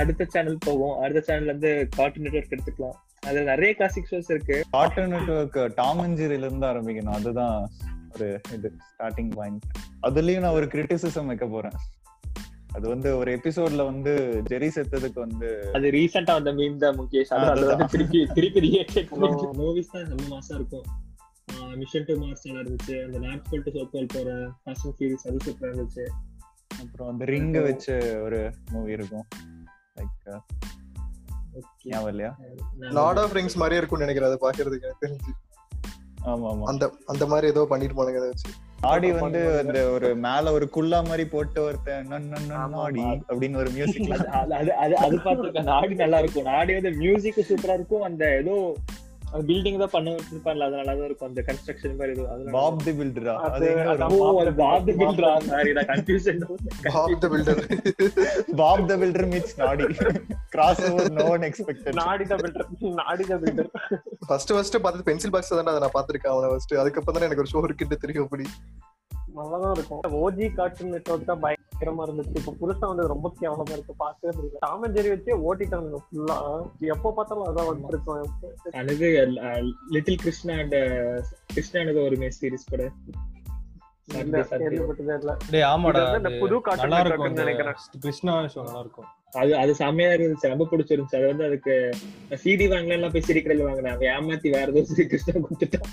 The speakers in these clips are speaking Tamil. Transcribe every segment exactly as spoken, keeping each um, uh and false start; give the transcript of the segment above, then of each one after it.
அடுத்த சேனல் போவோம். அடுத்த சேனல்ல இருந்து கார்ட்டூன் நெட்வொர்க் எடுத்துக்கலாம். அதுல நிறைய கிளாசிக் ஷோஸ் இருக்கு. கார்ட்டூன் நெட்வொர்க் டாம் அண்ட் ஜெரியில இருந்து ஆரம்பிக்கணும். அதுதான் ஒரு இது ஸ்டார்டிங் பாயிண்ட். அதுலயும் நான் ஒரு கிரிட்டிசிசம் வைக்க போறேன். அது வந்து ஒரு எபிசோட்ல வந்து ஜெரி செத்ததுக்கு வந்து அது ரீசன்ட்டா வந்த மீம் தான் முகேஷ். அது வந்து திருப்பி திருப்பி ரீஎக்ட் பண்ணுங்க. மூவிஸ் தான் ரொம்ப மாசா இருக்கும். மிஷன் டு மார்ஸ் நடந்துச்சு. அந்த நாட்கள் டு சோக்கல் போற ஃபேஷன் சீரிஸ் அது சூப்பரா இருந்துச்சு. அப்புறம் அந்த ரிங் வெச்சு ஒரு மூவி இருக்கும். லைக் என்ன வரலையா லார்ட் ஆஃப் ரிங்ஸ் மாதிரி இருக்கும்னு நினைக்கிறேன். அது பாக்குறதுக்கு எனக்கு தெரிஞ்சு ஆமா ஆமா அந்த அந்த மாதிரி ஏதோ பண்ணிட்டு போனங்க அத வெச்சு. ஆடி வந்து அந்த ஒரு மேல ஒரு குல்லா மாதிரி போட்டு ஒருத்த நாடி அப்படின்னு ஒரு மியூசிக் அது அது அது பாத்துர்க்கேன். ஆடி நல்லா இருக்கும். ஆடி வந்து மியூசிக் சூப்பரா இருக்கும். அந்த ஏதோ பில்டிங் தான் பண்ண விட்டுருப்பாங்கல்ல, அது நல்லா தான் இருக்கும். அந்த கன்ஸ்ட்ரக்ஷன் மாதிரி ஏதோ அது பாப் தி பில்டரா அது ஒரு பாப் தி பில்டரா மாதிரி நான் confusion. Bob the builder Bob the filter meets Noddy cross over no one expected. Noddy the builder Noddy the filter first first பார்த்தது பென்சில் பாக்ஸ் தான். அத நான் பாத்துர்க்கேன் அவன ஃபர்ஸ்ட். அதுக்கு அப்புறம் தான் எனக்கு ஒரு ஷோ இருக்குன்னு தெரியும். அப்படி நல்லா தான் இருக்கும். ஓஜி கார்ட்டூன் நெட்வொர்க் தான் பயங்கரமா இருந்துச்சு. இப்போ புதுசா வந்து ரொம்ப கேவலமா இருக்கு பார்க்கவே முடியல. டாம் அண்ட் ஜெரி வச்சே ஓட்டிட்டாங்க ஃபுல்லா. எப்போ பார்த்தாலும் அதான் வந்துருக்கும். அனுகு லிட்டில் கிருஷ்ணா அண்ட் கிருஷ்ணானுக்கு ஒரு மே சீரிஸ் கூட அது அது செம்மையா இருந்துச்சு. ரொம்ப பிடிச்சிருந்துச்சு. அது வந்து அதுக்கு சிடி வாங்கலாம் எல்லாம் போய் சிடி கடையில வாங்கினாங்க. ஏமாத்தி வேற ஏதோ சிடி கிருஷ்ணா கொடுத்துட்டான்.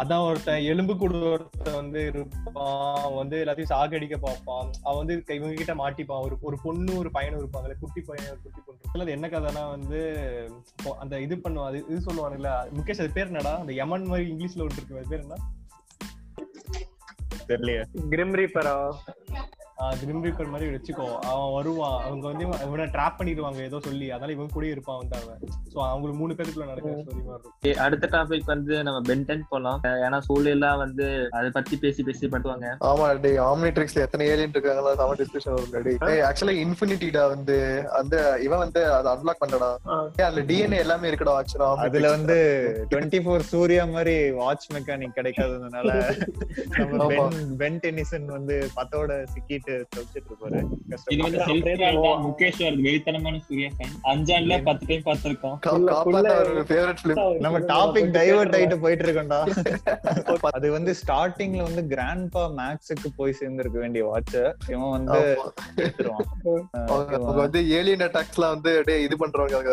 அதான் ஒருத்தன் எலும்பு கூட ஒருத்த வந்து இருப்பான், வந்து எல்லாத்தையும் சாகடிக்க பார்ப்பான். அவன் வந்து இவங்க கிட்ட மாட்டிப்பான். ஒரு ஒரு பொண்ணு ஒரு பையனும் இருப்பாங்கல்ல, குட்டி பையன் குட்டி பொண்ணு. அது என்ன கதைனா வந்து அந்த இது பண்ணுவான், அது இது சொல்லுவாங்கல்ல முகேஷ். அது பேர் என்னடா அந்த யமன் மாதிரி இங்கிலீஷ்ல ஒன்று இருக்கு, அது பேர் என்ன தெரியலையே. கிரிம் ரீப்பரா? கிரிம் ரீப்பர் மாதிரி வச்சுக்கோ. அவன் வருவான், அவங்க வந்து இவனை ட்ராப் பண்ணிடுவாங்க ஏதோ சொல்லி, அதனால இவன் கூட இருப்பான் வந்து அவன். சோ அவங்களுக்கு மூணு பேருக்குள்ள நடக்கிற ஸ்டோரி மாதிரி இருக்கும். அடுத்த டாபிக் வந்து நம்ம பென் டென் போலாம். ஏன்னா சூழலாம் வந்து அதை பத்தி பேசி பேசி பண்ணுவாங்க. ஆமா டேய், ஆம்னிட்ரிக்ஸ்ல எத்தனை ஏலியன் இருக்காங்களா சாம டிஸ்கஷன் வரும். டேய் ஆக்சுவலா இன்ஃபினிட்டிடா வந்து அந்த இவன் வந்து அதை அன்லாக் பண்ணடா. அதுல டிஎன்ஏ எல்லாமே இருக்குடா ஆக்சுவலா. அதுல வந்து இருபத்தி நான்கு சூர்யா மாதிரி வாட்ச் மெக்கானிக் கிடைக்காததுனால பென் டென்னிசன் வந்து பத்தோட சிக்கிட்டு கிராண்ட்பா மேக்ஸுக்கு போய் சேர்ந்திருக்க வேண்டிய வாட்ச இவன் வந்து இது பண்றவங்க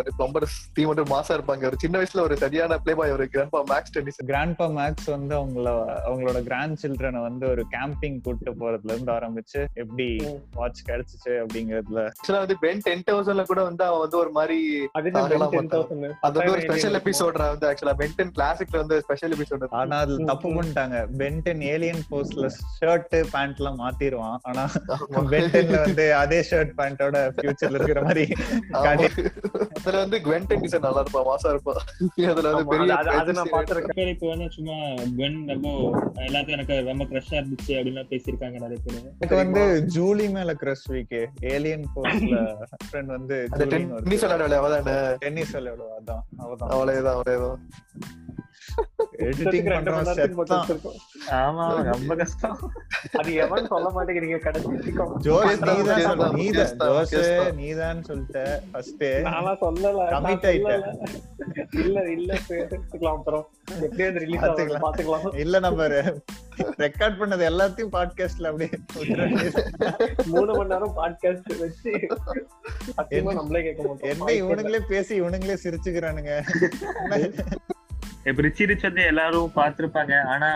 மாசா இருப்பாங்க. சின்ன வயசுல ஒரு சரியான play boy grandpa Max. Grandpa Max வந்து அவங்கள அவங்களோட கிராண்ட் சில்ட்ரனை வந்து ஒரு கேம்பிங் கூட்டு போறதுல இருந்து ஆரம்பிச்சு எப்படி வாட்ச் கிடைச்சிச்சு அப்படிங்கறதுல வந்து பென் பத்து ஆயிரம்ல கூட வந்து அவன் வந்து ஒரு மாதிரி அது ஒரு ஸ்பெஷல் எபிசோட்ரா வந்து ஆக்சுவலா பென் டென் கிளாசிக்ல வந்து ஸ்பெஷல் எபிசோட். ஆனா அது தப்பு பண்ணிட்டாங்க. பென் டென் ஏலியன் போஸ்ட்ல ஷர்ட் பேண்ட் எல்லாம் மாத்திடுவான். ஆனா பென் டென்ல வந்து அதே ஷர்ட் பேண்டோட ஃபியூச்சர்ல இருக்கிற மாதிரி அதுல வந்து க்வென் டென்னிசன் நல்லா இருப்பா, மாசா இருப்பா. அதுல வந்து பெரிய அது நான் பாத்துறேன். இப்போ வந்து சும்மா க்வென் நம்ம எல்லாத்தையும் எனக்கு ரொம்ப கிரஷா இருந்துச்சு அப்படினா பேசிருக்காங்க நிறைய பேர். எனக்கு வந்து ஜூலி மேல கிரஷ் வீக்கே. ஏலியன் போஸ்ட்ல ஃப்ரெண்ட் வந்து டென்னிஸ் விளையாடுவா. அவதானே டென்னிஸ் விளையாடுவா. அதான் அவதான் அவளேதான் அவளேதான் எடிட்டிங் பண்றோம் செட். ஆமா ரொம்ப கஷ்டம். அது எவன் சொல்ல மாட்டேங்கிறீங்க கடைசிக்கு. ஜோஸ் நீதான் நீதான் ஜோஸ் நீதான் சொல்லிட்ட ஃபர்ஸ்ட். நானா சொல்லல, கமிட் ஆயிட்டேன். இல்ல இல்ல பேசிக்கலாம் அப்புறம் எப்படியே ரிலீஸ் ஆகும் பாத்துக்கலாம். இல்ல நம்ம ரெக்கார்ட் பண்ணது எல்லாத்தையும் பாட்காஸ்ட்ல அப்படியே மூணு மணி நேரம் பாட்காஸ்ட் வச்சு நம்மளே கேட்க மாட்டோம். என்ன இவனுங்களே பேசி இவனுங்களே சிரிச்சுக்கிறானுங்க. இப்ப ரிச்சி ரிச் வந்து எல்லாரும் பாத்துருப்பாங்க. ஆனா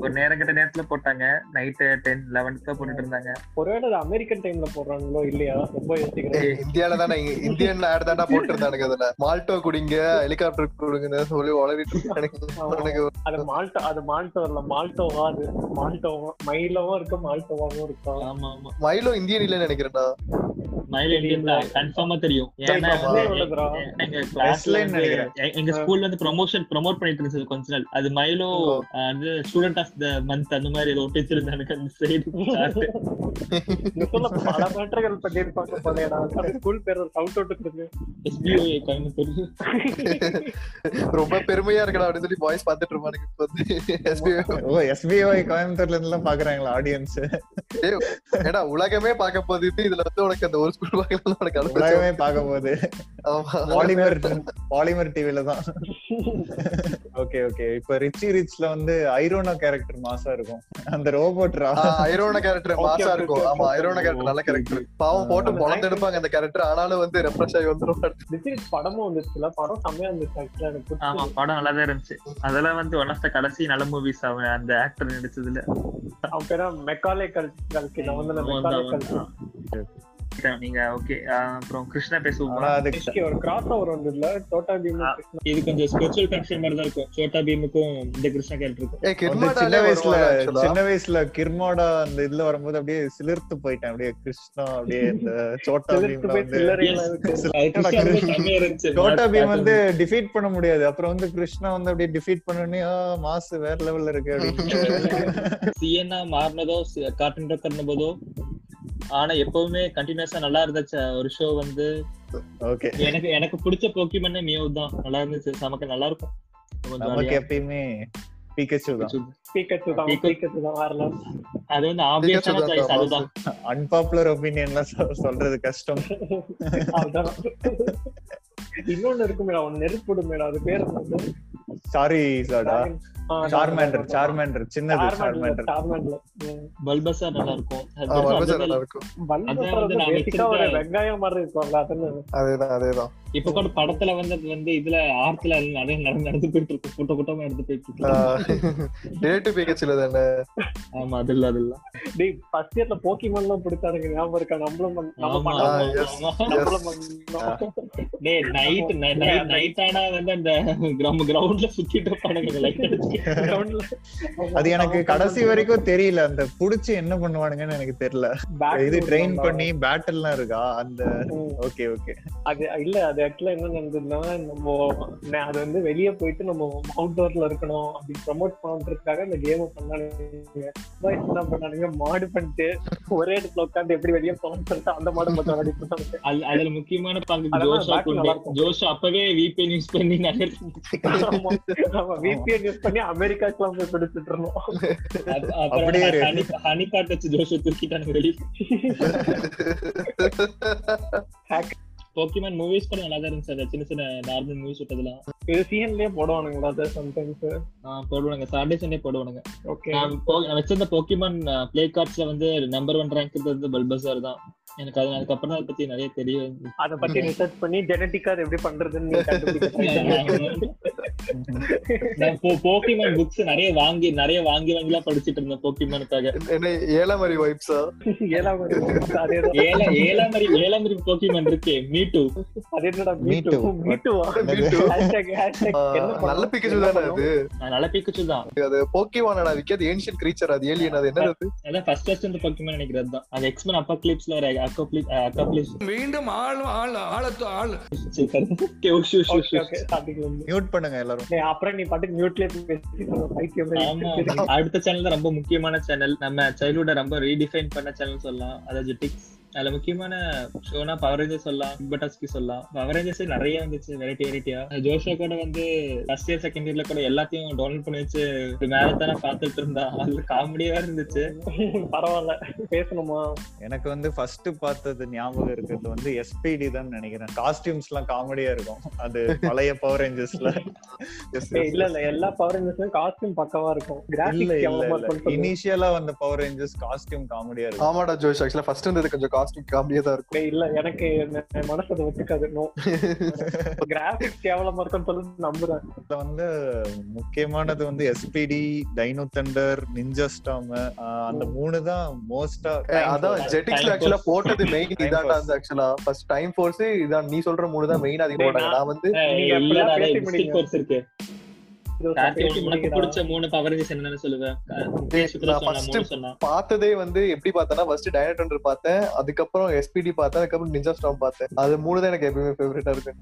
ஒரு நேரம் கிட்ட நேரத்துல போட்டாங்க. நைட்டு டென் லெவன்க்கு போட்டுட்டு இருந்தாங்க. ஒருவேளை அமெரிக்கன் டைம்ல போடுறாங்களோ இல்லையா ரொம்ப யோசிக்கிறேன். இந்தியால தானே இந்தியன் ஆட் தானே போட்டு இருந்தானுங்க. அதுல மால்டோ குடிங்க ஹெலிகாப்டர் குடுங்க சொல்லி உளறிட்டு. அது மால்டோ அது மால்டோ இல்ல மால்டோவா அது மால்டோவா மைலோவும் இருக்கு மால்டோவாவும் இருக்கும். ஆமா ஆமா மைலோ இந்தியன் இல்லன்னு நினைக்கிறேன்டா. ரொம்ப பெருமையா இருக்கா, உலகமே பாக்க போகுது. இதுல வந்து உனக்கு அந்த ஒரு ஸ்கூல் உலகமே பாக்க போகுது. பாலிமர் பாலிமர் டிவில தான். Okay okay. இப்ப ரிச்சி ரிச்ல வந்து ஐரோனா கேரக்டர் மாசா இருக்கும். அந்த ரோபோட் ஐரோனா கேரக்டர் மாசா இருக்கும். ஆமா, ஐரோனா கேரக்டர் நல்ல கேரக்டர். பாவம் போட்டு பொழந்து எடுப்பாங்க அந்த கேரக்டர், ஆனாலும் வந்து ரெஃப்ரெஷ் ஆகி வந்துடும். ரிச்சி ரிச் படமும் வந்துச்சுல, படம் செம்மையா இருந்துச்சு. ஆமா, படம் நல்லாதான் இருந்துச்சு. அதெல்லாம் வந்து ஒன் ஆஃப் த கடைசி நல்ல மூவிஸ் அவன் அந்த ஆக்டர் நடிச்சதுல. அவன் பேரு மெக்காலே கல்கில வந்து மெக்காலே கல்கி. நீங்க ஓகே. அப்புறம் கிருஷ்ணா பேசுவோமா? அதுக்கு ஒரு கிராஸ் ஓவர் வந்துல டோட்டா பீம். இது கொஞ்சம் ஸ்பெஷல் கனெக்ஷன் மாதிரி தான் இருக்கும் டோட்டா பீமுக்கும் இந்த கிருஷ்ணா கேரக்டருக்கும். ஏ கிர்மாடா சின்ன வயசுல சின்ன வயசுல கிர்மாடா அந்த இதுல வரும்போது அப்படியே சிலிர்த்து போயிட்டேன். அப்படியே கிருஷ்ணா அப்படியே இந்த டோட்டா பீம்ல வந்து டோட்டா பீம் வந்து டிஃபீட் பண்ண முடியாது. அப்புறம் வந்து கிருஷ்ணா வந்து அப்படியே டிஃபீட் பண்ணனே மாஸ் வேற லெவல்ல இருக்கு அப்படி. சிஎன்னா மார்னதோ கார்ட்டூன் டக்கர்னபோதோ ஆனா எப்பவுமே கண்டினியூஸா நல்லா இருந்துச்சு ஒரு ஷோ வந்து. ஓகே, எனக்கு எனக்கு பிடிச்ச போக்கிமன் மியோ தான் நல்லா இருந்துச்சு. நமக்கு நல்லா இருக்கும். நமக்கு எப்பயுமே பிகாச்சு தான் பிகாச்சு தான் பிகாச்சு தான் வரலாம். அது வந்து ஆப்வியஸான சாய்ஸ். அதுதான் அன்பாப்புலர் ஒபினியன்ல சொல்றது கஷ்டம். அதான் இன்னொன்னு இருக்கும் மேடா, ஒன்னு நெருப்புடும் மேடா. அது பேர் சாரி சாடா சார்மேண்டர் சார்மேண்டர் சின்னது சார்மேண்டர் சார்மேண்டர் பல்பஸா நல்லா இருக்கும். பல்பஸா நல்லா இருக்கும். பல்பஸா வந்து பேசிக்கா ஒரு வெங்காய மாதிரி இருக்கும்ல, அதுதான் அதுதான் அதுதான். இப்ப கூட படத்துல வந்து வந்து இதுல ஆர்ட்ல நிறைய நடந்து போயிட்டு இருக்கு. கூட்ட கூட்டமா நடந்து போயிட்டு இருக்கு. டேட் பேக்கச்சில தான. ஆமா, அது இல்ல அது இல்ல. டேய், ஃபர்ஸ்ட் இயர்ல போக்கிமன்லாம் பிடிச்சாங்க ஞாபகம் இருக்கா? நம்மள நம்ம பண்ணோம். டேய், நைட் நைட் நைட் ஆனா வந்து அந்த கிரவுண்ட்ல சுத்திட்டு படுங்க லைட் அடிச்சு கிரவுண்ட்ல. அது எனக்கு கடைசி வரைக்கும் தெரியல அந்த புடிச்சு என்ன பண்ணுவானுங்கன்னு எனக்கு தெரியல. இது ட்ரெயின் பண்ணி பேட்டல்லாம் இருக்கா அந்த? Okay okay. அது இல்ல என்ன நடந்ததுன்னா நம்ம அது வந்து வெளியே போயிட்டு நம்ம அவுட்டோர்ல இருக்கணும் அப்படின்னு ப்ரமோட் பண்றதுக்காக இந்த கேம் பண்ணானுங்க. மாடு பண்ணிட்டு ஒரே இடத்துல உட்காந்து எப்படி வெளியே போகணும்னு சொல்லிட்டு அந்த மாடு மட்டும் ஆடி போட்டாங்க. அதுல முக்கியமான ஜோஷ் அப்பவே விபிஎன் யூஸ் பண்ணி நிறைய விபிஎன் யூஸ் பண்ணி அமெரிக்காக்குலாம் போய் பிடிச்சிட்டு இருந்தோம். ஹனி கார்ட் வச்சு ஜோஷ தூக்கிட்டானுங்க வெளியே. போக்கிமன் மூவிஸ் கூட நல்லா தான் இருந்துச்சு. அது சின்ன சின்ன நார்மல் மூவிஸ் விட்டதெல்லாம் இது சீசன்லயே போடுவானுங்களா? அது சம்டைம்ஸ் போடுவாங்க, சாட்டர்டே சண்டே போடுவானுங்க. ஓகே, நான் வச்சிருந்த போக்கிமன் பிளே கார்ட்ஸ்ல வந்து நம்பர் ஒன் ரேங்க் இருக்கிறது பல்பஸார் தான் எனக்கு. அது அதுக்கப்புறம் அதை பத்தி நிறைய தெரியும். அதை பத்தி ரிசர்ச் பண்ணி ஜெனடிக்கா எப்படி பண்றதுன்னு நான் போக்கிமன் புக்ஸ் நிறைய வாங்கி நிறைய வாங்கி வாங்கிலாம் படிச்சுட்டு இருந்தேன் போக்கிமனுக்காக. ஏலாமரி வைப்ஸா? ஏலாமரி ஏலாமரி ஏலாமரி போக்கிமன் இருக்கு. Me too. அது என்னடா மீ டூ? மீ டூ நல்ல பிகச்சு தான அது? நல்ல பிகச்சு தான் அது. போக்கிமனடா விக்கிறது ஏன்ஷியன்ட் கிரீச்சர். அது ஏலியன். அது என்னது? அத ஃபர்ஸ்ட் ஃபர்ஸ்ட் அந்த போக்கிமன் நினைக்கிறது தான். அது எக்ஸ்மன் அபக்லிப்ஸ்ல அபக்லிப்ஸ் அபக்லிப்ஸ் மீண்டும் ஆள் ஆள் ஆளது ஆள் கேஷு ஷு ஷு. மியூட் பண்ணுங்க எல்லாரும். அப்புறம் நீ பாட்டு மியூட்லயே பேசிட்டு பைத்தியமே. அடுத்த சேனல் தான் ரொம்ப முக்கியமான சேனல். நம்ம சைல்ட்ஹுட் ரொம்ப ரீடிஃபைன் பண்ண சேனல் சொல்லலாம். அதாவது டிக்ஸ். அதுல முக்கியமான ஷோனா பவர் ரேஞ்சர்ஸ் சொல்லலாம், பட்டஸ்கி சொல்லலாம். பவர் ரேஞ்சர்ஸ் நிறைய வந்துச்சு வெரைட்டி வெரைட்டியா. ஜோஷா கூட வந்து ஃபர்ஸ்ட் இயர் செகண்ட் இயர்ல கூட எல்லாத்தையும் டவுன்லோட் பண்ணி வச்சு மேரத்தான பாத்துட்டு இருந்தா. அது காமெடியா இருந்துச்சு. பரவாயில்ல பேசணுமா? எனக்கு வந்து ஃபர்ஸ்ட் பார்த்தது ஞாபகம் இருக்கிறது வந்து எஸ்பிடி தான் நினைக்கிறேன். காஸ்டியூம்ஸ் எல்லாம் காமெடியா இருக்கும். அது பழைய பவர் ரேஞ்சர்ஸ்ல இல்ல இல்ல எல்லா பவர் ரேஞ்சர்ஸ்லயும் காஸ்டியூம் பக்கவா இருக்கும். இனிஷியலா வந்த பவர் ரேஞ்சர்ஸ் காஸ்டியூம் காமெடியா இருக்கும். ஆமாடா ஜோஷ், ஆக்சுவலா ஃபர்ஸ்ட் வந்தது கொஞ்சம் காமெடியா இருக்கும். இல்ல எனக்கு மனசு ஒத்துக்காது. கிராபிக்ஸ் கேவலமா இருக்குன்னு சொல்லி நம்புறேன். இதுல வந்து முக்கியமானது வந்து SPD, Dino Thunder, Ninja Storm. அந்த மூணு தான் மோஸ்டா. அதான் ஜெட்டிக்ஸ்ல ஆக்சுவலா போட்டது மெயின் இதான். ஆக்சுவலா ஃபர்ஸ்ட் டைம் ஃபோர்ஸ் இதான். நீ சொல்ற மூணு தான் மெயின். அதிகமா நான் வந்து பார்த்ததே வந்து எப்படி பார்த்தேன்னா ஃபர்ஸ்ட் டைனோ தண்டர் பார்த்தேன், அதுக்கப்புறம் எஸ்பிடி பார்த்தேன், அதுக்கப்புறம் நிஞ்சா ஸ்டார்ம் பார்த்தேன். அது மூணு தான் எனக்கு எப்பவுமே ஃபேவரட்டா இருக்கு.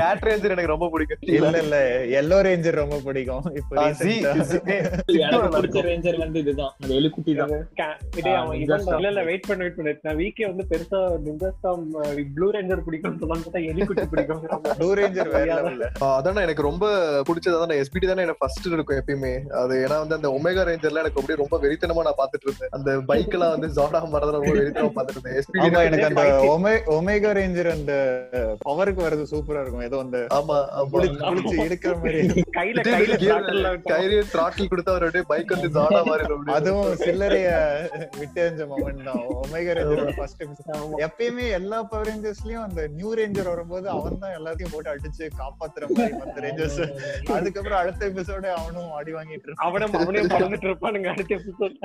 கேட் ரேஞ்சர் எனக்கு ரொம்ப பிடிக்கும். இல்ல இல்ல எல்லோ ரேஞ்சர் ரொம்ப பிடிக்கும். இப்போ ரேஞ்சர் வந்து இதுதான் அந்த எலுக்குட்டி தான். இதே அவன் இல்ல இல்ல வெயிட் பண்ண வெயிட் பண்ணிட்டேன். வீக்கே வந்து பெருசா நிஞ்சா ஸ்டார்ம் ப்ளூ ரேஞ்சர் பிடிக்கும் சொல்லான்னு பார்த்தா எலுக்குட்டி பிடிக்கும். ப்ளூ ரேஞ்சர் வேற லெவல்ல. அதானே எனக்கு ரொம்ப பிடிச்சதான எஸ்பிடி தானே எனக்கு ஃபர்ஸ்ட் இருக்கும் எப்பயுமே. அது ஏன்னா வந்து அந்த ஒமேகா ரேஞ்சர்ல எனக்கு அப்படியே ரொம்ப வெறித்தனமா நான் பாத்துட்டு இருந்தேன். அந்த பைக் எல்லாம் வந்து ஜாடா மரத்துல ரொம்ப வெறித்தனமா பாத்துட்டு இருந்தேன். எஸ்பிடி தான் எனக்கு. அந்த ஒமேகா ரேஞ்சர் அந்த பவருக்கு வரது சூப்பரா இருக்கும். ஏதோ அந்த ஆமா புடிச்சு எடுக்கிற மாதிரி கையில கையில த்ராட்டில் கையில த்ராட்டில் கொடுத்தா ஒரு பைக் வந்து ஜாடா மாதிரி இருக்கும். அதுவும் சில்லறைய விட்டேஞ்ச மொமெண்ட் தான் ஒமேகா ரேஞ்சரோட ஃபர்ஸ்ட் எபிசோட். எப்பயுமே எல்லா பவர் ரேஞ்சர்ஸ்லயும் அந்த நியூ ரேஞ்சர் வரும்போது அவன் தான் எல்லாத்தையும் போட்டு அடிச்சு காப்பாத்துற மாதிரி மத்த ரேஞ்சர். அதுக்கப்புறம் அடுத்த எபிசோட அவனும் ஆடி வாங்கிட்டு இருப்பான். அவனும் அவனையும் பறந்துட்டு இருப்பானுங்க அடுத்த எபிசோட்ல.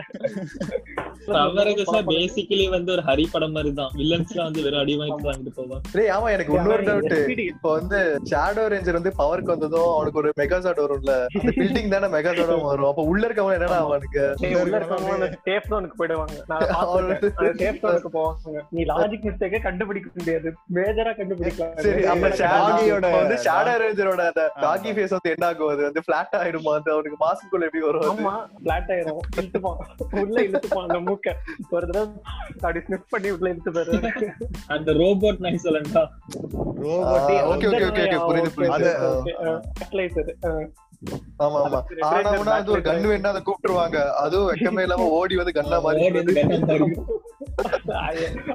அவரேஜா பேசிக்கலி வந்து ஒரு ஹரி படம் மாதிரி தான். வில்லன்ஸ்லாம் வந்து வெறும் அடி வாங்கிட்டு வாங்கிட்டு போவான். டேய் ஆமா எனக்கு இன்னொரு டவுட். இப்போ வந்து ஷேடோ ரேஞ்சர் வந்து பவருக்கு வந்ததோ அவனுக்கு ஒரு மெகாசாட் வரும்ல. அந்த பில்டிங் தான மெகாசாட் வரும். அப்ப உள்ள இருக்கவன் என்னடா அவனுக்கு உள்ள இருக்கவன் சேஃப் ஜோனுக்கு போய்டுவாங்க. நான் சேஃப் ஜோனுக்கு போவாங்க. நீ லாஜிக் மிஸ்டேக்க கண்டுபிடிக்க முடியாது. மேஜரா கண்டுபிடிக்கலாம். சரி அப்ப ஷேடோயோட வந்து ஷேடோ ரேஞ்சரோட அந்த காகி ஃபேஸ் வந்து என்ன ஆகும்? அது வந்து ஃபிளாட் ஆயிடுமா? அந்த அவனுக்கு மாஸ்க் குள்ள எப்படி வரும்? ஆமா ஃபிளாட் ஆயிடும். இழுத்துப்பான் உள்ள இழுத்துப்பான் அந்த மூக்க ஒரு தடவை அப்படி ஸ்னிப் பண்ணி உள்ள இழுத்து பாரு. அந்த ரோபோட் நைஸ் இல்லடா robot. Okay okay okay okay புரியுது புரியுது. அது அட்லைசர். ஆமா ஆமா ஆனா கூட அது ஒரு கண்ணு வேணா அத கூப்பிடுவாங்க. அதுவும் வெக்கமே இல்லாம ஓடி வந்து கண்ணா மாதிரி.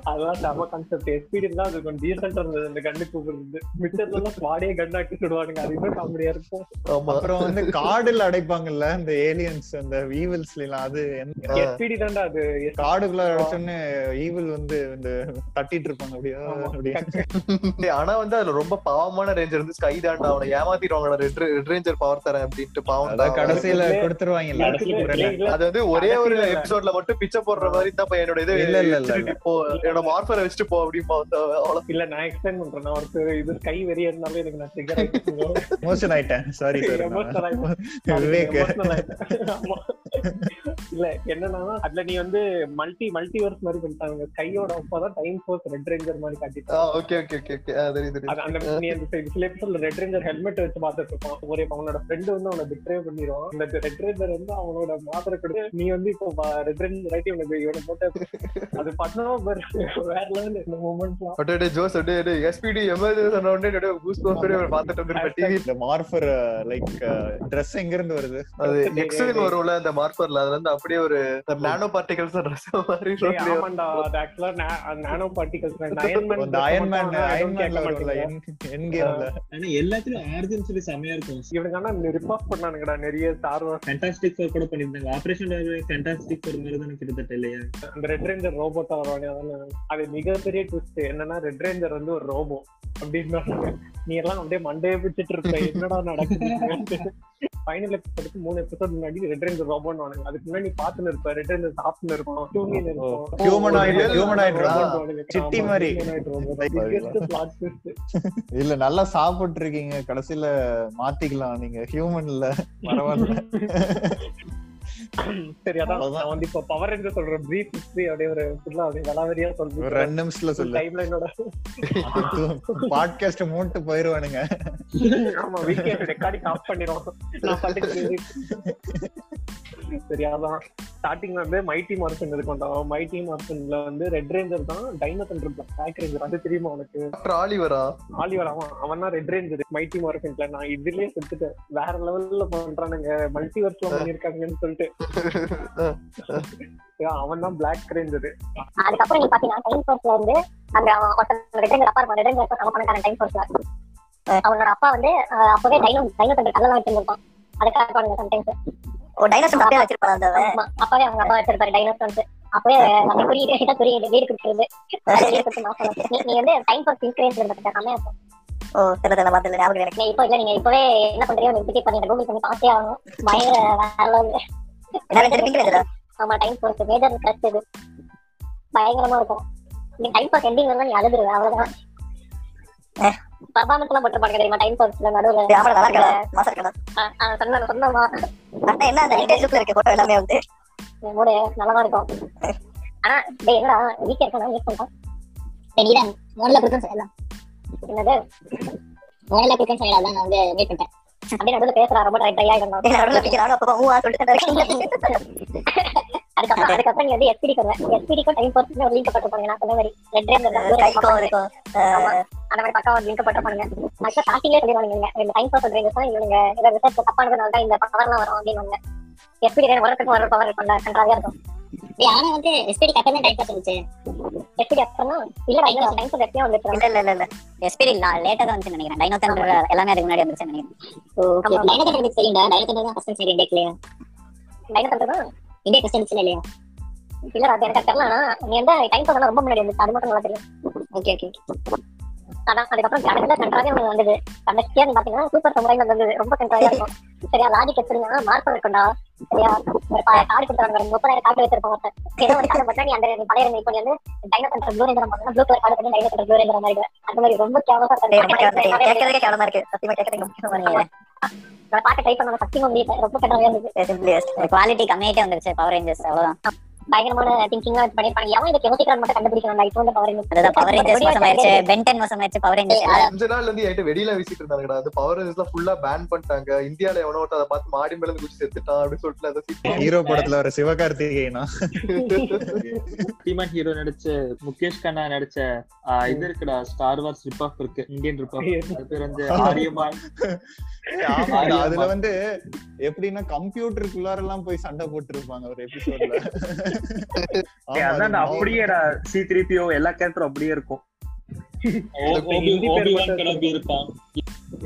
அதெல்லாம் செம கான்செப்ட். எஸ்பிடி தான் அது கொஞ்சம் டீசென்ட் இருந்தது. அந்த கண்ணு கூப்பிடுறது மிச்சத்துல எல்லாம் பாடியே கண்ணாட்டி சுடுவானுங்க. அதுவே காமெடியா இருக்கும். அப்புறம் வந்து காடுல அடைப்பாங்கல்ல இந்த ஏலியன்ஸ் அந்த ஈவல்ஸ்ல எல்லாம். அது எஸ்பிடி தான் அது. காடுக்குள்ள அடைச்சோன்னு ஈவில் வந்து இந்த தட்டிட்டு இருப்பாங்க அப்படியே அப்படியே. ஆனா வந்து அதுல ரொம்ப பாவமான ரேஞ்சர் இருந்து ஸ்கை தாண்டா அவனை ஏமாத்திடுவாங்க. ரெட் ரேஞ்சர் பவர் தரேன் அப்படின்ட்டு பாவம் கடைசியில கொடுத்துருவாங்க. அது வந்து ஒரே ஒரு எபிசோட்ல மட்டும் பிச்சை போடுற மாதிரி தான் பையனோட இது. இல்ல இல்ல என்னோட மார்பரை வச்சுட்டு போ அப்படிமா. இல்ல நான் எக்ஸ்பிளைன் பண்றேன். நான் ஒரு இது கை வெறியா இருந்தாலும் எனக்கு நான் சிகர் எமோஷனல் ஆயிட்டேன். சாரி சார் எமோஷனல் ஆயிட்டேன். ஆமா இல்ல என்னன்னா அதுல நீ வந்து மல்டி மல்டிவர்ஸ் மாதிரி பண்ணிட்டாங்க. கையோட அப்பதான் டைம் ஃபோர்ஸ் ரெட் ரேஞ்சர் மாதிரி காட்டிட்டு. ஓகே ஓகே ஓகே ஓகே அது இது அந்த நீ அந்த சிலப்ஸ்ல ரெட் ரேஞ்சர் ஹெல்மெட் வச்சு பாத்துட்டு இருப்பான். ஒரே அவனோட ஃப்ரெண்ட் வந்து அவனை பிட்ரே பண்ணிடுவான். அந்த ரெட் ரேஞ்சர் வந்து அவனோட மாத்திரை கொடுத்து நீ வந்து இப்போ ரெட் ரேஞ்சர் ஆயிட்டு இவனுக்கு இவனை போட்ட அது பண்ணா வேற லெவல். இந்த மூமெண்ட்லாம் அடடே ஜோஸ் அடடே எஸ்பிடி எமர்ஜென்சி சொன்னே அடடே பூஸ்ட் போஸ்டரே பார்த்துட்டு இருந்தேன் டிவி. இந்த மார்ஃபர் லைக் Dress எங்க இருந்து வருது? அது எக்ஸல் வரும்ல அந்த மார்ஃபர்ல. அதுல இருந்து அப்படியே ஒரு நானோ பார்ட்டிகல்ஸ் Dress மாதிரி ஷோட்ல. ஆமாடா அது ஆக்சுவலா nano particles Iron Man Iron Man Iron Man வரும்ல என் கேம்ல. انا எல்லாத்துலயும் ஆர்ஜின் சொல்லி சமையா இருக்கும். இவங்கனா ரிப் ஆஃப் பண்ணானுங்கடா நிறைய ஸ்டார் வார் ஃபேண்டாஸ்டிக் ஃபோர் கூட பண்ணிருந்தாங்க. ஆபரேஷன் ஃபேண்டாஸ்டிக் ஃபோர் மாதிரி தான் கிட்டத்தட்ட இல்லையா. அந்த ரெட் ரேஞ்சர் ரோபோட்டா வரணும். அது மிகப்பெரிய ட்விஸ்ட் என்னன்னா ரெட் ரேஞ்சர் வந்து ஒரு ரோபோ அப்படின்னு நீ எல்லாம் அப்படியே மண்டையை பிடிச்சிட்டு இருக்க. என்னடா நடக்குது? ஃபைனல் எபிசோடுக்கு மூணு எபிசோட் முன்னாடி ரெட் ரேஞ்சர் ரோபோன்னு வாங்க. அதுக்கு முன்னாடி பாத்துன்னு இருப்பேன். ரெட் ரேஞ்சர் சாப்பிட்டு இருக்கும் தூங்கின்னு இருக்கும். ஹியூமனாய்ட் ஹியூமனாய்ட் ரோபோ சிட்டி மாதிரி. இல்ல நல்லா சாப்பிட்டு இருக்கீங்க கடைசியில மாத்திக்கலாம் நீங்க ஹியூமன் இல்ல பரவாயில்ல. சரி அதான் நான் வந்து இப்ப பவர் ரேஞ்சர் சொல்ற பிரீஃப் ஹிஸ்டரி அப்படியே ஒரு ஃபுல்லா அப்படியே வலவரியா சொல்றேன். ஒரு ரெண்டு நிமிஷத்துல சொல்ல டைம்லைனோட பாட்காஸ்ட் மூட்டு போயிடுவானுங்க. ஆமா வீக்கெண்ட் ரெக்கார்டிங் ஆஃப் பண்ணிரோம். நான் பாட்காஸ்ட் சரி அதான் ஸ்டார்டிங் வந்து மைட்டி மார்சன் இருக்கு. அந்த மைட்டி மார்சன்ல வந்து ரெட் ரேஞ்சர் தான் டைனோ தண்டர் தான் பிளாக் ரேஞ்சர். அது தெரியுமா உனக்கு? ஆலிவரா ஆலிவரா அவன் அவன் தான் ரெட் ரேஞ்சர் மைட்டி மார்சன்ல. நான் இதுலயே செத்துட்டேன். வேற லெவல்ல பண்றானுங்க மல்டிவர்ஸ்ல பண்ணிருக்காங்கன்னு சொல்லிட்டு அவன் தான் பிளாக் ரேஞ்சர். அதுக்கப்புறம் நீ பாத்தீங்கன்னா டைம் ஃபோர்ஸ்ல இருந்து அந்த red ranger apart red ranger company பண்ண டைம் ஃபோர்ஸ்ல அவனோட அப்பா வந்து அப்பவே டைனோ டைனோ தண்டர் கல்லலாம் வச்சிருப்பான். அதுக்காக பண்ணுங்க சம்டைம்ஸ் ஒரு டைனோசர் அப்பவே வச்சிருப்பான். அந்த அப்பாவே அவங்க அப்பா வச்சிருப்பாரு டைனோசர்ஸ். அப்பவே நம்ம குறியிட்ட கிட்ட குறியிட்ட வீடு குடுக்குறது நீ வந்து டைம் ஃபோர்ஸ் இன்கிரீஸ் பண்ணிட்டா கம்மியா இருக்கும். ஓ தெரியல மாதிரி ஞாபகம் இருக்கு. இப்போ இல்ல நீங்க இப்பவே என்ன பண்றீங்க இன்டிகேட் பண்ணிட்டு கூகுள் பண்ணி பார்த்தே ஆகணும். பயங்கர வரலங்க என்ன தெரிஞ்சிக்கிறதா. ஆமா டைம் ஃபோர்ஸ் மேஜர் கிராஷ் இது பயங்கரமா இருக்கும். நீ டைம் ஃபோர்ஸ் எண்டிங் வரணும். நீ அழுதுடுவ அவ்வளவுதான். பர்ஃபார்மன்ஸ்லாம் போட்டுருப்பாங்க தெரியுமா, டைம் ஃபோர்ஸ்ல நடுவுல. நல்லா இருக்கலாம், மாசா இருக்கலாம். சொன்ன சொன்னமா அண்ணா என்ன அந்த லிட்டர் லுக்ல இருக்க போட்டோ எல்லாமே வந்து மூட நல்லா இருக்கும். ஆனா டேய் என்னடா வீக்கா இருக்கா, வீக் பண்ணா தெரியல. மோனல குடுத்தேன் எல்லாம் என்னது, மோனல குடுத்தேன் சைடுல தான் வந்து மீட் பண்ணிட்டேன். அப்படியே நடுவுல பேசுறா, ரொம்ப ட்ரை ஆயிடுறா. நடுவுல பேசுறானோ அப்போ ஊவா சொல்லிட்டே. அதுக்கப்புறம் அதுக்கப்புறம் நீ வந்து S P D கருவேன் S P D டைம் ஃபோர்ஸ்ல ஒரு லிங்க் போட்டு போங்க. நான் சொன்ன மாதிரி ரெட் ரேங்கர் தான் கைக்கோ இருக்கும். அந்த மாதிரி பக்கவா ஒரு லிங்க் போட்டு போங்க. அச்சா ஸ்டார்டிங்லயே சொல்லிடுவாங்க இந்த டைம் ஃபோர்ஸ் ரேங்கர்ஸ் தான் இவங்க இத ரிசர்ச் தப்பானதுனால தான் இந்த பவர்லாம் வரும் அப்படிங்க. S P D ரேங்கர் வரதுக்கு வர பவர் இருக்கும்ல, கன்றாவியா இருக்கும். ஏ ஆனா வந்து S P D கட்டன டைம் ஃபோர்ஸ் வந்துச்சு. S P D அப்புறமா இல்ல டைம் ஃபோர்ஸ் வெட்டியா வந்துச்சு. இல்ல இல்ல இல்ல S P D லேட்டரா வந்துச்சு நினைக்கிறேன். டைனோ தண்டர் எல்லாமே அதுக்கு முன்னாடி வந்துச்சு நினைக்கிறேன். ஓகே டைனோ தண்டர் சரிடா. டைனோ தண்டர் தான் ஃபர்ஸ்ட் சீரியல் டேக்லயா. டைனோ தண்டர் இந்த கஷ்டத்துல இல்லையா இல்ல ராத்தியா கட்டலாம். ஆனா நீ அந்த டைம் பண்ண ரொம்ப முன்னாடி வந்து அது மட்டும் நல்லா தெரியும். ஓகே ஓகே அதான். அதுக்கப்புறம் கடைசியில கண்ட்ராவே அவங்க வந்தது கடைசியா நீ பாத்தீங்கன்னா சூப்பர் சமுராய்ல வந்தது ரொம்ப கண்ட்ராயா இருக்கும். சரியா லாஜிக் எடுத்துருந்தா மார்க்கர் இருக்கும்டா. சரியா காடு கொடுத்தாங்க ஒரு முப்பதாயிரம் காட்டு வச்சிருப்பாங்க. ஏதோ ஒரு காலம் பார்த்தா நீ அந்த பழைய மீட் பண்ணி வந்து டைனோ தண்டர் ப்ளூ ரேஞ்சர் பண்ணா ப்ளூ கலர் காடு பண்ணி டைனோ தண்டர் ப்ளூ ரேஞ்சர் மாதிரி அந்த மாதிரி ரொம்ப கேவலமா இருக்கு. கேட்கவே கேவலமா இருக்கு சத்தியமா. கேட்கறீங்க நான் பாக்க ட்ரை பண்ண சத்தியமா முடியல. ரொம்ப கண்ட்ராயா இருந்துச்சு. குவாலிட்டி கம்மியாயிட்டே வந்துருச்சு பவர் ரேஞ்சர்ஸ். அவ்வளவுதான் பயங்கரமான திங்கிங்கா பண்ணிருப்பாங்க. எவன் இதை கெமிக்கல் மட்டும் கண்டுபிடிக்கிறாங்க. இப்போ வந்து பவர் ரேஞ்சர்ஸ் அதுதான் பவர் ரேஞ்சர்ஸ் மோசமாயிருச்சு. பென் டென் மோசமாயிருச்சு. பவர் ரேஞ்சர்ஸ் அஞ்சு நாள்ல இருந்து ஏட்ட வெடியில வீசிட்டு இருந்தாங்கடா. அது பவர் ரேஞ்சர்ஸ்லாம் ஃபுல்லா பேன் பண்ணிட்டாங்க. இந்தியால எவனோ ஒருத்த அதை பார்த்து மாடி மேல குச்சி செத்துட்டான் அப்படி சொல்லிட்டு அதை ஹீரோ படத்துல வர சிவகார்த்திகேயனா டிமாண்ட் ஹீரோ நடிச்ச முகேஷ் கண்ணா நடிச்ச இது இருக்குடா ஸ்டார் வார்ஸ் ரிப் ஆஃப் இருக்கு. இந்தியன் ரிப் ஆஃப் அது பேர் வந்து ஆரியமான். அதுல வந்து எப்படின்னா கம்ப்யூட்டருக்குள்ளார எல்லாம் போய் சண்டை போட்டு இருப்பாங்க ஒரு எபிசோட்ல. அப்படியே C three P O எல்லா கேரக்டரும் அப்படியே இருக்கும்.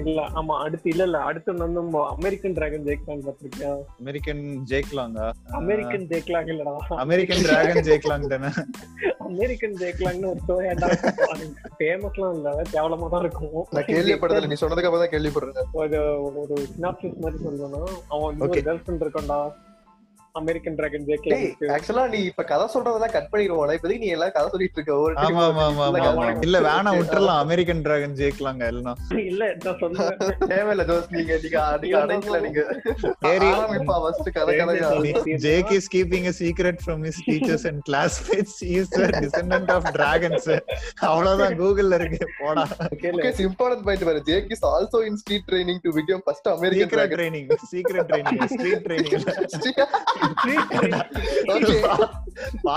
இல்ல ஆமா அடுத்து இல்ல இல்ல அடுத்து நம்ம அமெரிக்கன் டிராகன் ஜேக் லாங் பாத்துக்கியா. அமெரிக்கன் ஜேக் லாங்கா அமெரிக்கன் ஜேக் லாங் இல்லடா அமெரிக்கன் டிராகன் ஜேக் லாங் தான. அமெரிக்கன் ஜேக் லாங்னு ஒரு ஸ்டோரி அடா ஃபேமஸ்லாம் இல்ல கேவலமா தான் இருக்கும். நான் கேள்விப்பட்டதில்ல, நீ சொன்னதுக்கு அப்புறம் தான் கேள்விப்படுறேன். ஒரு ஒரு சினாப்சிஸ் மாதிரி சொல்றேனா அவன் ஒரு கேர்ள் ஃப்ரெண்ட் இருக்கான்டா அமெரிக்கன் டிராகன் ஜேக் லாங். ஆக்சுவலா நீ இப்ப கதை சொல்றதெல்லாம் கட் பண்ணிடுவோம்ல. இப்போதைக்கு நீ எல்லா கதை சொல்லிட்டு இருக்க ஒரு ஆமா ஆமா ஆமா இல்ல வேணா விட்டுறலாம். அமெரிக்கன் டிராகன் ஜேக் லாங் இல்லனா இல்ல நான் சொல்றேன் தேவையில்ல ஜோஸ். நீங்க நீங்க அடிக்க அடைக்கல நீங்க ஏறி இப்ப ஃபர்ஸ்ட் கதை கதையா Jake is keeping a secret from his teachers and classmates. He is a descendant of dragons. அவ்வளவுதான் கூகுள்ல இருக்கு போடா. ஓகே இம்பார்ட்டன்ட் பாயிண்ட் பாரு. Jake is also in street training to become first American secret training secret training street training முக்கியமான ஷோ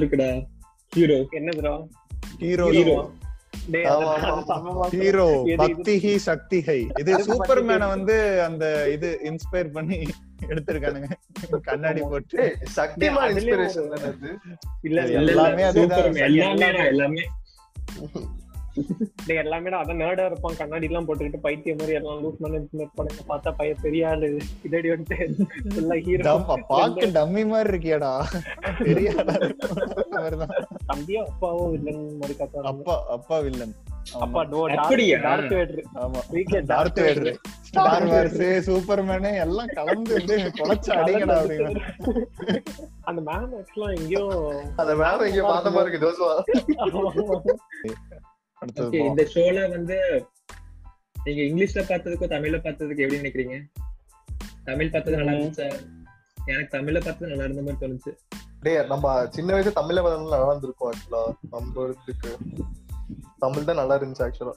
இருக்குடா ஹீரோ. என்னதுடா hero hero hero Bhakti Hi Shakti Hai. இது சூப்பர்மேனை வந்து அந்த இது இன்ஸ்பயர் பண்ணி எடுத்திருக்கானுங்க கண்ணாடி போட்டு. சக்திமான் இன்ஸ்பிரேஷன் தான அது. இல்ல எல்லாமே அதுதான் எல்லாமே டேய் எல்லாமே அத நர்டா இருப்பான். கண்ணாடி எல்லாம் போட்டுக்கிட்டு பைத்திய மாதிரி எல்லாம் லூஸ் மேனேஜ்மென்ட் பண்ணுங்க. பார்த்தா பைய பெரிய ஆளு இதடி வந்து எல்லா ஹீரோ பாக்க டம்மி மாதிரி இருக்கியடா. பெரிய ஆளு அவர்தான் தம்பியா அப்பாவோ வில்லன் மாதிரி காட்டுறான். அப்பா அப்பா வில்லன் அப்பா அப்படியே டார்த் வேடர். ஆமா வீக்கே Darth Vader Star Wars Superman எல்லாம் கலந்து அப்படியே கொலைச்சு அடிங்கடா அப்படிங்க. அந்த மேம் ஆக்சுவலா எங்கயோ அந்த மேம் எங்க பாத்த மாதிரி இருக்கு தோசா. ஓகே இந்த ஷோல வந்து நீங்க இங்கிலீஷ்ல பார்த்ததுக்கு தமிழ்ல பார்த்ததுக்கு எப்படி நினைக்கிறீங்க? தமிழ் பார்த்தது நல்லா இருந்துச்சு. எனக்கு தமிழ்ல பார்த்தது நல்லா இருந்த மாதிரி தோணுச்சு. டேய் நம்ம சின்ன வயசு தமிழ்ல பார்த்தது நல்லா இருந்திருக்கும். ஆக்சுவலா நம்ம இதுக்கு தமிழ் தான் நல்லா இருந்துச்சு. ஆக்சுவலா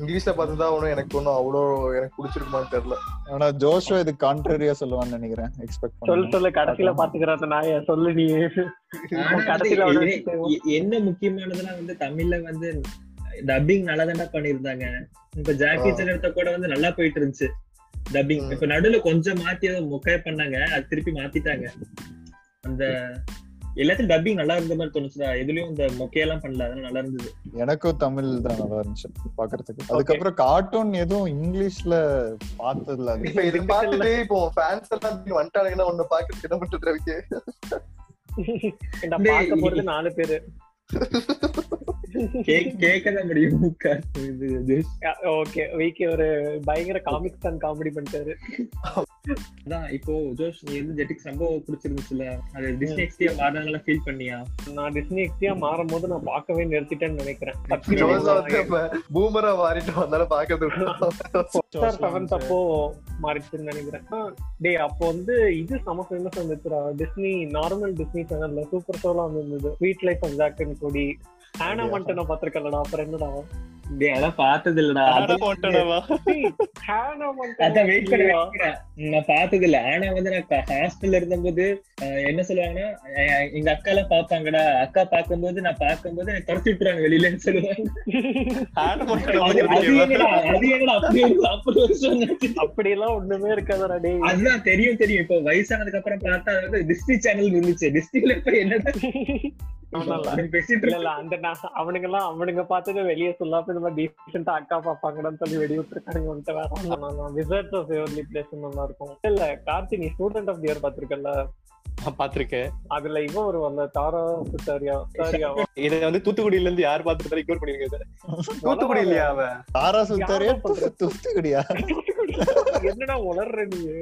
இங்கிலீஷ்ல பார்த்தா ஒன்னும் எனக்கு ஒன்னும் அவ்வளோ எனக்கு பிடிச்சிருக்குமான்னு தெரியல. ஆனா ஜோஷோ இது கான்ட்ரரியா சொல்லுவான்னு நினைக்கிறேன். எக்ஸ்பெக்ட் பண்ண சொல்ல சொல்ல கடைசில பாத்துக்கறத நாயே சொல்லு நீ கடைசில. என்ன முக்கியமானதுன்னா வந்து தமிழ்ல வந்து டப்பிங் நல்லா தாண்டா பண்ணிருந்தாங்க. இப்ப ஜாக்கி சான் எடுத்த கூட வந்து நல்லா போயிட்டு இருந்துச்சு டப்பிங். இப்ப நடுவுல கொஞ்சம் மாத்தி ஏதோ முக்காய பண்ணாங்க, அது திருப்பி மாத்திட்டாங்க. அந்த எல்லாத்தையும் டப்பிங் நல்லா இருந்த மாதிரி தோணுச்சுடா. எதுலயும் இந்த மொக்கையெல்லாம் பண்ணல, அதெல்லாம் நல்லா இருந்தது. எனக்கும் தமிழ் தான் நல்லா இருந்துச்சு பாக்குறதுக்கு. அதுக்கப்புறம் கார்ட்டூன் எதுவும் இங்கிலீஷ்ல பார்த்ததுல இப்ப இது பார்த்துட்டு இப்போ ஃபேன்ஸ் எல்லாம் வந்துட்டாங்கன்னா ஒண்ணு பாக்குறதுக்கு என்ன பண்ணிட்டு இருக்கீங்க? நாலு பேரு கேட்கதான் முடியும். ஓகே, வீக்கே ஒரு பயங்கர காமிக்ஸ் அண்ட் காமெடி பண்ணிட்டாரு. அதான் இப்போ ஜோஷ் நீ வந்து ஜெட்டிக்ஸ் ரொம்ப பிடிச்சிருந்துச்சுல, அது டிஸ்னி எக்ஸ்டியா மாறினால ஃபீல் பண்ணியா? நான் டிஸ்னி எக்ஸ்டியா மாறும் போது நான் பார்க்கவே நிறுத்திட்டேன்னு நினைக்கிறேன். அப்போ மாறிடுச்சுன்னு நினைக்கிறேன். டே அப்போ வந்து இது செம ஃபேமஸ் வந்துச்சுடா டிஸ்னி, நார்மல் டிஸ்னி சேனல்ல சூப்பர் ஷோலாம் வந்துருந்தது. Suite Life of Zack and Cody, Hannah Montana பாத்திருக்கலடா. அப்புறம் என்னடா பார்த்தது இல்லடா? நான் பார்த்தது இல்ல. ஆனா வந்து நான் ஹாஸ்டல்ல இருந்தும் போது என்ன சொல்லுவாங்கன்னா, எங்க அக்கா எல்லாம் பாப்பாங்கடா, அக்கா பாக்கும் போது நான் பார்க்கும் போது எனக்கு துரத்தி விட்டுறாங்க வெளியிலன்னு சொல்லுவாங்க. அப்படி எல்லாம் ஒண்ணுமே இருக்காதா? அதுதான் தெரியும் தெரியும். இப்போ வயசானதுக்கு அப்புறம் பார்த்தா அது வந்து டிஸ்னி சேனல் இருந்துச்சு. டிஸ்னில இப்ப என்னடா அவனுங்கெல்லாம் அவனுங்க பார்த்தது வெளியே சொல்லாம அக்கா பாப்பாங்கன்னு சொல்லி வெளியிட்டு. இல்ல கார்த்தி, நீ ஸ்டூடெண்ட் ஆஃப் தி இயர் பாத்திருக்கல? பாத்திருக்கேன். அதுல இவன் ஒரு வந்த தாரா புத்தாரியா தாரியாவா இதை வந்து தூத்துக்குடியில இருந்து யார் பாத்துட்டு ரெக்கார்ட் பண்ணிருக்காங்க? தூத்துக்குடி இல்லையா அவன்? தாரா சுத்தாரியா தூத்துக்குடியா? என்னடா வளர்ற நீ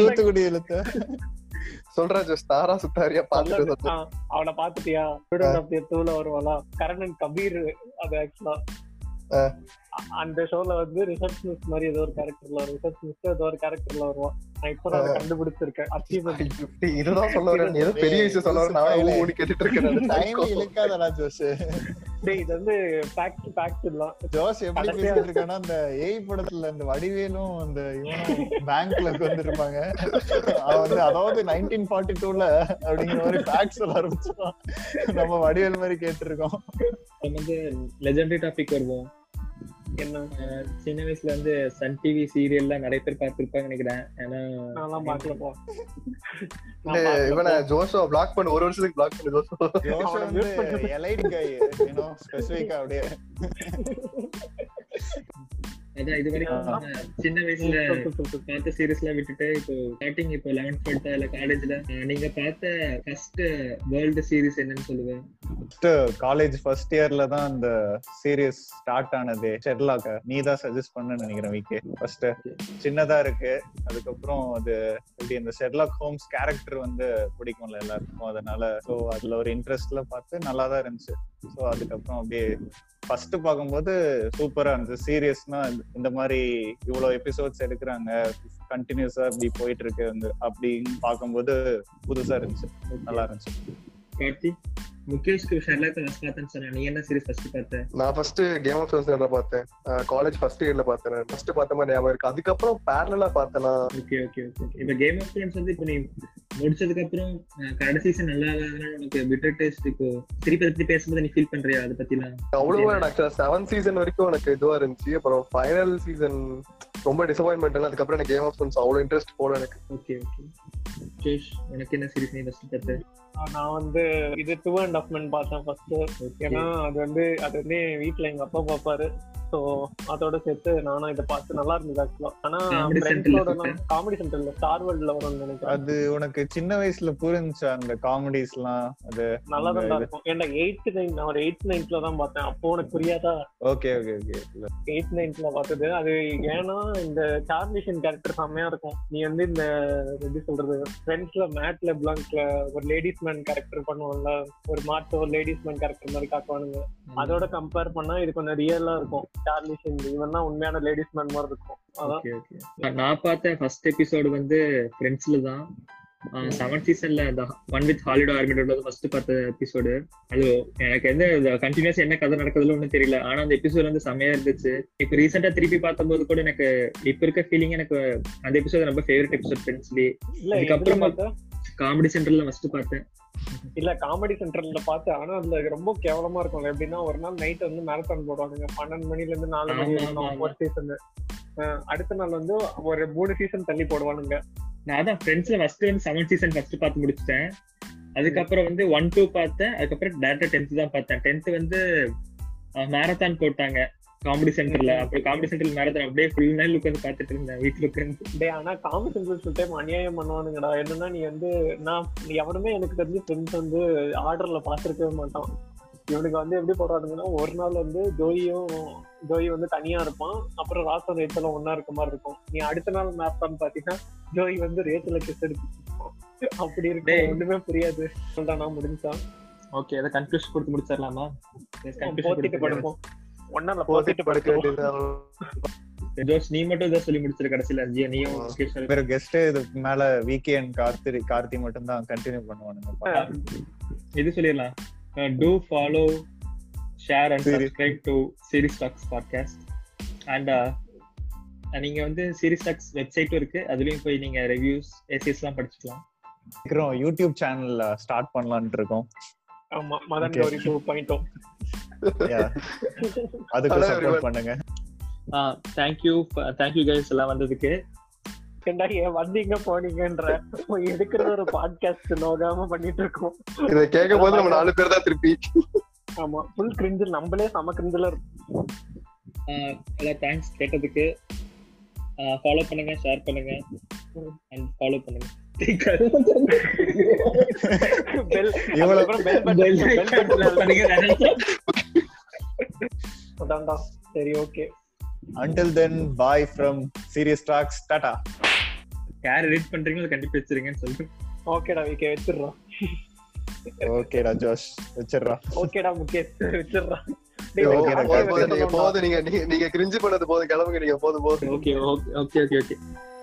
தூத்துக்குடி இல்ல சொல்ற ஜோஸ். தாரா சுத்தாரியா பாத்துட்டு அவனை பாத்துட்டியா? தூள வருவாளா கரணன் கபீர். அது ஆக்சுவலா அந்த ஷோல வந்து ரிசப்ஷனிஸ்ட் மாதிரி ஏதோ ஒரு கேரக்டர்ல வரும். ரிசப்ஷனிஸ்ட் ஏதோ ஒரு கேரக்டர்ல வருவான். நான் இப்போ அதை கண்டுபிடிச்சிருக்கேன். அச்சீவ்மெண்ட். இதுதான் சொல்ல வரேன். ஏதோ பெரிய விஷயம் சொல்ல வரேன். நான் ஓடி கேட்டுட்டு இருக்கேன். டைம் இழுக்காதடா ஜோஸ். டேய் இது வந்து ஃபேக்ட் ஃபேக்ட் இல்ல ஜோஸ். எப்படி பேசிட்டு இருக்கானா அந்த ஏய் படத்துல அந்த வடிவேலும் அந்த இவனும் பேங்க்ல வந்துருப்பாங்க. அவன் அதாவது நைன்டீன் ஃபார்ட்டி டூல அப்படிங்கிற மாதிரி ஃபேக்ட்ஸ் சொல்ல ஆரம்பிச்சான். நம்ம வடிவேல் மாதிரி கேட்டிருக்கோம். வந்து லெஜெண்டரி டாபிக் வருவோம். என்ன சின்ன வயசுல இருந்து சன் டிவி சீரியல் எல்லாம் நிறைய பேர் பார்த்திருப்பாங்க நினைக்கிறேன். ஏன்னா நான்லாம் பார்க்கலப்பா. இவனை ஜோஷோ பிளாக் பண்ண ஒரு வருஷத்துக்கு பிளாக் பண்ண ஜோஷோ. ஜோஷோ வந்து எலைட் கை யூ நோ ஸ்பெசிஃபிக்கா அப்படியே. அதான் இது வரைக்கும் சின்ன வயசுல பார்த்த சீரியஸ் எல்லாம் விட்டுட்டு இப்போ ஸ்டார்டிங் இப்போ லெவன்த் டுவெல்த் இல்ல காலேஜ்ல நீங்க பார்த்த ஃபர்ஸ்ட் வேர்ல்ட் சீரிஸ் என்னன்னு சொல்லுவேன்? ஃபர்ஸ்ட் காலேஜ் ஃபர்ஸ்ட் இயர்ல தான் அந்த சீரிஸ் ஸ்டார்ட் ஆனது. ஷெர்லாக் நீ தான் சஜஸ்ட் பண்ண நினைக்கிறேன் விக்கே. ஃபர்ஸ்ட் சின்னதா இருக்கு, அதுக்கப்புறம் அது இப்படி இந்த ஷெர்லாக் ஹோம்ஸ் கேரக்டர் வந்து பிடிக்கும்ல எல்லாருக்கும், அதனால ஸோ அதுல ஒரு இன்ட்ரெஸ்ட்ல பார்த்து நல்லா தான் இருந்துச்சு. ஸோ அதுக்கப்புறம் அப்படியே ஃபர்ஸ்ட் பார்க்கும்போது சூப்பரா இருந்துச்சு. சீரியஸ்னா இந்த மாதிரி இவ்வளவு எபிசோட்ஸ் எடுக்கிறாங்க கண்டினியூஸா இப்படி போயிட்டு இருக்கு அப்படின்னு பார்க்கும்போது புதுசா இருந்துச்சு, நல்லா இருந்துச்சு. முகேஷ்க்கு ஷெர்லாக் ஹோம்ஸ் பார்த்தேன்னு சொன்னா, நீ என்ன சீரிஸ் ஃபர்ஸ்ட் பார்த்த? நான் ஃபர்ஸ்ட் கேம் ஆஃப் த்ரோன்ஸ் பார்த்தேன். காலேஜ் ஃபர்ஸ்ட் இயர்ல பார்த்தேன். ஃபர்ஸ்ட் பார்த்த மாதிரி ஞாபகம் இருக்கு. அதுக்கப்புறம் பேரலலா பார்த்தேனா. Okay okay okay. இப்போ கேம் ஆஃப் த்ரோன்ஸ் வந்து இப்போ நீ முடிச்சதுக்கு அப்புறம் கடைசி சீசன் நல்லா இல்லைன்னா உனக்கு பிட்டர் டேஸ்ட் இப்போ திருப்பி திருப்பி பேசும்போது நீ ஃபீல் பண்றியா? அதை பத்திலாம் அவ்வளவா எனக்கு செவன்த் சீசன் வரைக்கும் எனக்கு இதுவா இருந்துச்சு. அப்புறம் ஃபைனல் சீசன் ரொம்ப டிசப்பாயின்ட்மென்ட் ஆனது. அதுக்கப்புறம் எனக்கு கேம் ஆஃப் த்ரோன்ஸ் அவ்வளோ இன்ட்ரெஸ்ட் போல எனக்கு. Okay okay. முகேஷ் உனக்கு என்ன சீரிஸ் நீ ஃபர்ஸ்ட் பார்த்த? நான் வந்து இது டூ அண்ட் ஹாஃப் மென் பார்த்தேன் ஃபர்ஸ்ட். ஏன்னா அது வந்து அது வந்து வீட்டுல எங்க அப்பா பாப்பாரு. ஸோ அதோட சேர்த்து நானும் இதை பார்த்து நல்லா இருந்தது ஆக்சுவலா. ஆனா காமெடி சென்டர்ல ஸ்டார் வேர்ல்ட்ல வரும்னு நினைக்கிறேன். அது உனக்கு சின்ன வயசுல புரிஞ்சா அந்த காமெடிஸ் எல்லாம் அது நல்லா தான் இருக்கும். ஏன்னா எயிட் நைன் நான் ஒரு எயிட் நைன்த்ல தான் பார்த்தேன். அப்போ உனக்கு புரியாதா? Okay okay okay. எயிட் நைன்த்ல பார்த்தது அது. ஏன்னா இந்த சார்லிஷன் கேரக்டர் செம்மையா இருக்கும். நீ வந்து இந்த எப்படி சொல்றது, ஃப்ரெண்ட்ஸ்ல மேட்ல பிளாங்க்ல ஒரு லேடிஸ் மேன் கேரக்டர் பண்ணுவாங்க, ஒரு மாட்டு ஒரு லேடிஸ் மேன் கேரக்டர் மாதிரி காட்டுவானுங்க. அதோட கம்பேர் பண்ணா இது கொஞ்சம் ரியலா இருக்கும். உண்மையான லேடிஸ் மேன் மாதிரி இருக்கும். நான் பார்த்த ஃபர்ஸ்ட் எபிசோடு வந்து ஃப்ரெண்ட்ஸ்ல தான். செவன்த் சீசன்ல ஒன் வித் ஹாலிடே ஆர்மிடோட ஃபர்ஸ்ட் பார்த்த எபிசோடு. அது எனக்கு வந்து கண்டினியூஸ் என்ன கதை நடக்குதுல ஒன்றும் தெரியல. ஆனா அந்த எபிசோட் வந்து செமையா இருந்துச்சு. இப்போ ரீசெண்டா திருப்பி பார்த்தபோது கூட எனக்கு இப்ப இருக்க ஃபீலிங் எனக்கு அந்த எபிசோட் ரொம்ப ஃபேவரட் எபிசோட் ஃப்ரெண்ட்ஸ்லி. அதுக்கப்புறம் காமெடி சென்டர்ல ஃபர்ஸ்ட் பார்த்தேன். இல்ல காமெடி சென்டர்ல பார்த்து. ஆனா அதுல ரொம்ப கேவலமா இருக்கும். எப்படின்னா ஒரு நாள் நைட் வந்து மேரத்தான் போடுவாங்க. பன்னெண்டு மணில இருந்து நாலு மணி வரைக்கும் ஒரு சீசன். அடுத்த நாள் வந்து ஒரு மூணு சீசன் தள்ளி போடுவானுங்க. நான் தான் ஃப்ரெண்ட்ஸ்ல ஃபர்ஸ்ட் வந்து செவன்த் சீசன் ஃபர்ஸ்ட் பார்த்து முடிச்சிட்டேன். அதுக்கப்புறம் வந்து ஒன் டூ பார்த்தேன். அதுக்கப்புறம் டேரக்டா டென்த் தான் பார்த்தேன். டென்த் வந்து மேரத்தான் போட்டாங்க. காமெடி சென்டர்ல. அப்புறம் காமெடி சென்டர்ல மேரத்துல அப்படியே ஃபுல் நாள் உட்காந்து பாத்துட்டு இருந்தேன் வீட்டுல உட்காந்து. ஆனா காமெடி சென்டர் ஃபுல் டைம் அநியாயம் பண்ணுவானுங்கடா. என்னன்னா நீ வந்து நான் எவருமே எனக்கு தெரிஞ்சு ஃப்ரெண்ட்ஸ் வந்து ஆர்டர்ல பாத்துருக்கவே மாட்டான். இவனுக்கு வந்து எப்படி போடுறானுங்கன்னா, ஒரு நாள் வந்து ஜோயும் ஜோயி வந்து தனியா இருப்பான், அப்புறம் ராசன் ரேச்செல்லாம் ஒன்னா இருக்க மாதிரி இருக்கும். நீ அடுத்த நாள் மேப்பான்னு பாத்தீங்கன்னா ஜோயி வந்து ரேச்சல கிஸ் எடுத்துருப்பான். அப்படி இருக்கு, ஒண்ணுமே புரியாது. சொல்றானா முடிஞ்சா ஓகே, அதை கன்ஃபியூஸ் கொடுத்து முடிச்சிடலாமா? படுப்போம் நீங்க வந்து சீரிஸ் டாக்ஸ் வெப்சைட்டும் இருக்கு, அதுலயும் போய் நீங்க ரிவ்யூஸ் எஸ்ஸேஸ் எல்லாம் படிச்சுக்கலாம். யூடியூப் சேனல் ஸ்டார்ட் பண்ணலாம்னு இருக்கோம். ஆமா, மதன் கோரி டூ பாயிண்ட் ஓ. அதுக்கு சப்போர்ட் பண்ணுங்க. ஆ thank you thank you guys எல்லாம் வந்ததுக்கு. என்னடா ஏ வந்தீங்க போனீங்கன்ற எதுக்குற ஒரு பாட்காஸ்ட் நோகாம பண்ணிட்டு இருக்கோம். இத கேக்கும்போது நம்ம நாலு பேர் தான் திருப்பி. ஆமா, ஃபுல் கிரிஞ்ச், நம்மளே சம கிரிஞ்ச்ல இருக்கோம். எல்லா thanks கேட்டதுக்கு. ஃபாலோ பண்ணுங்க, ஷேர் பண்ணுங்க and follow பண்ணுங்க. Until then, bye from Serious Talks. Tata. யார் எடிட் பண்றீங்களோ கண்டிப்பா வெச்சிருங்கன்னு சொல்லுங்க. ஓகேடா விக்கே வெச்சிரறா. ஓகேடா ஜோஷ் வெச்சிரறா. ஓகேடா முகேஷ் வெச்சிரறா. நீங்க போடு, நீங்க நீங்க கிரிஞ்ச் பண்ணது போடு, கிளம்புங்க நீங்க. போடு போடு. Okay okay okay okay.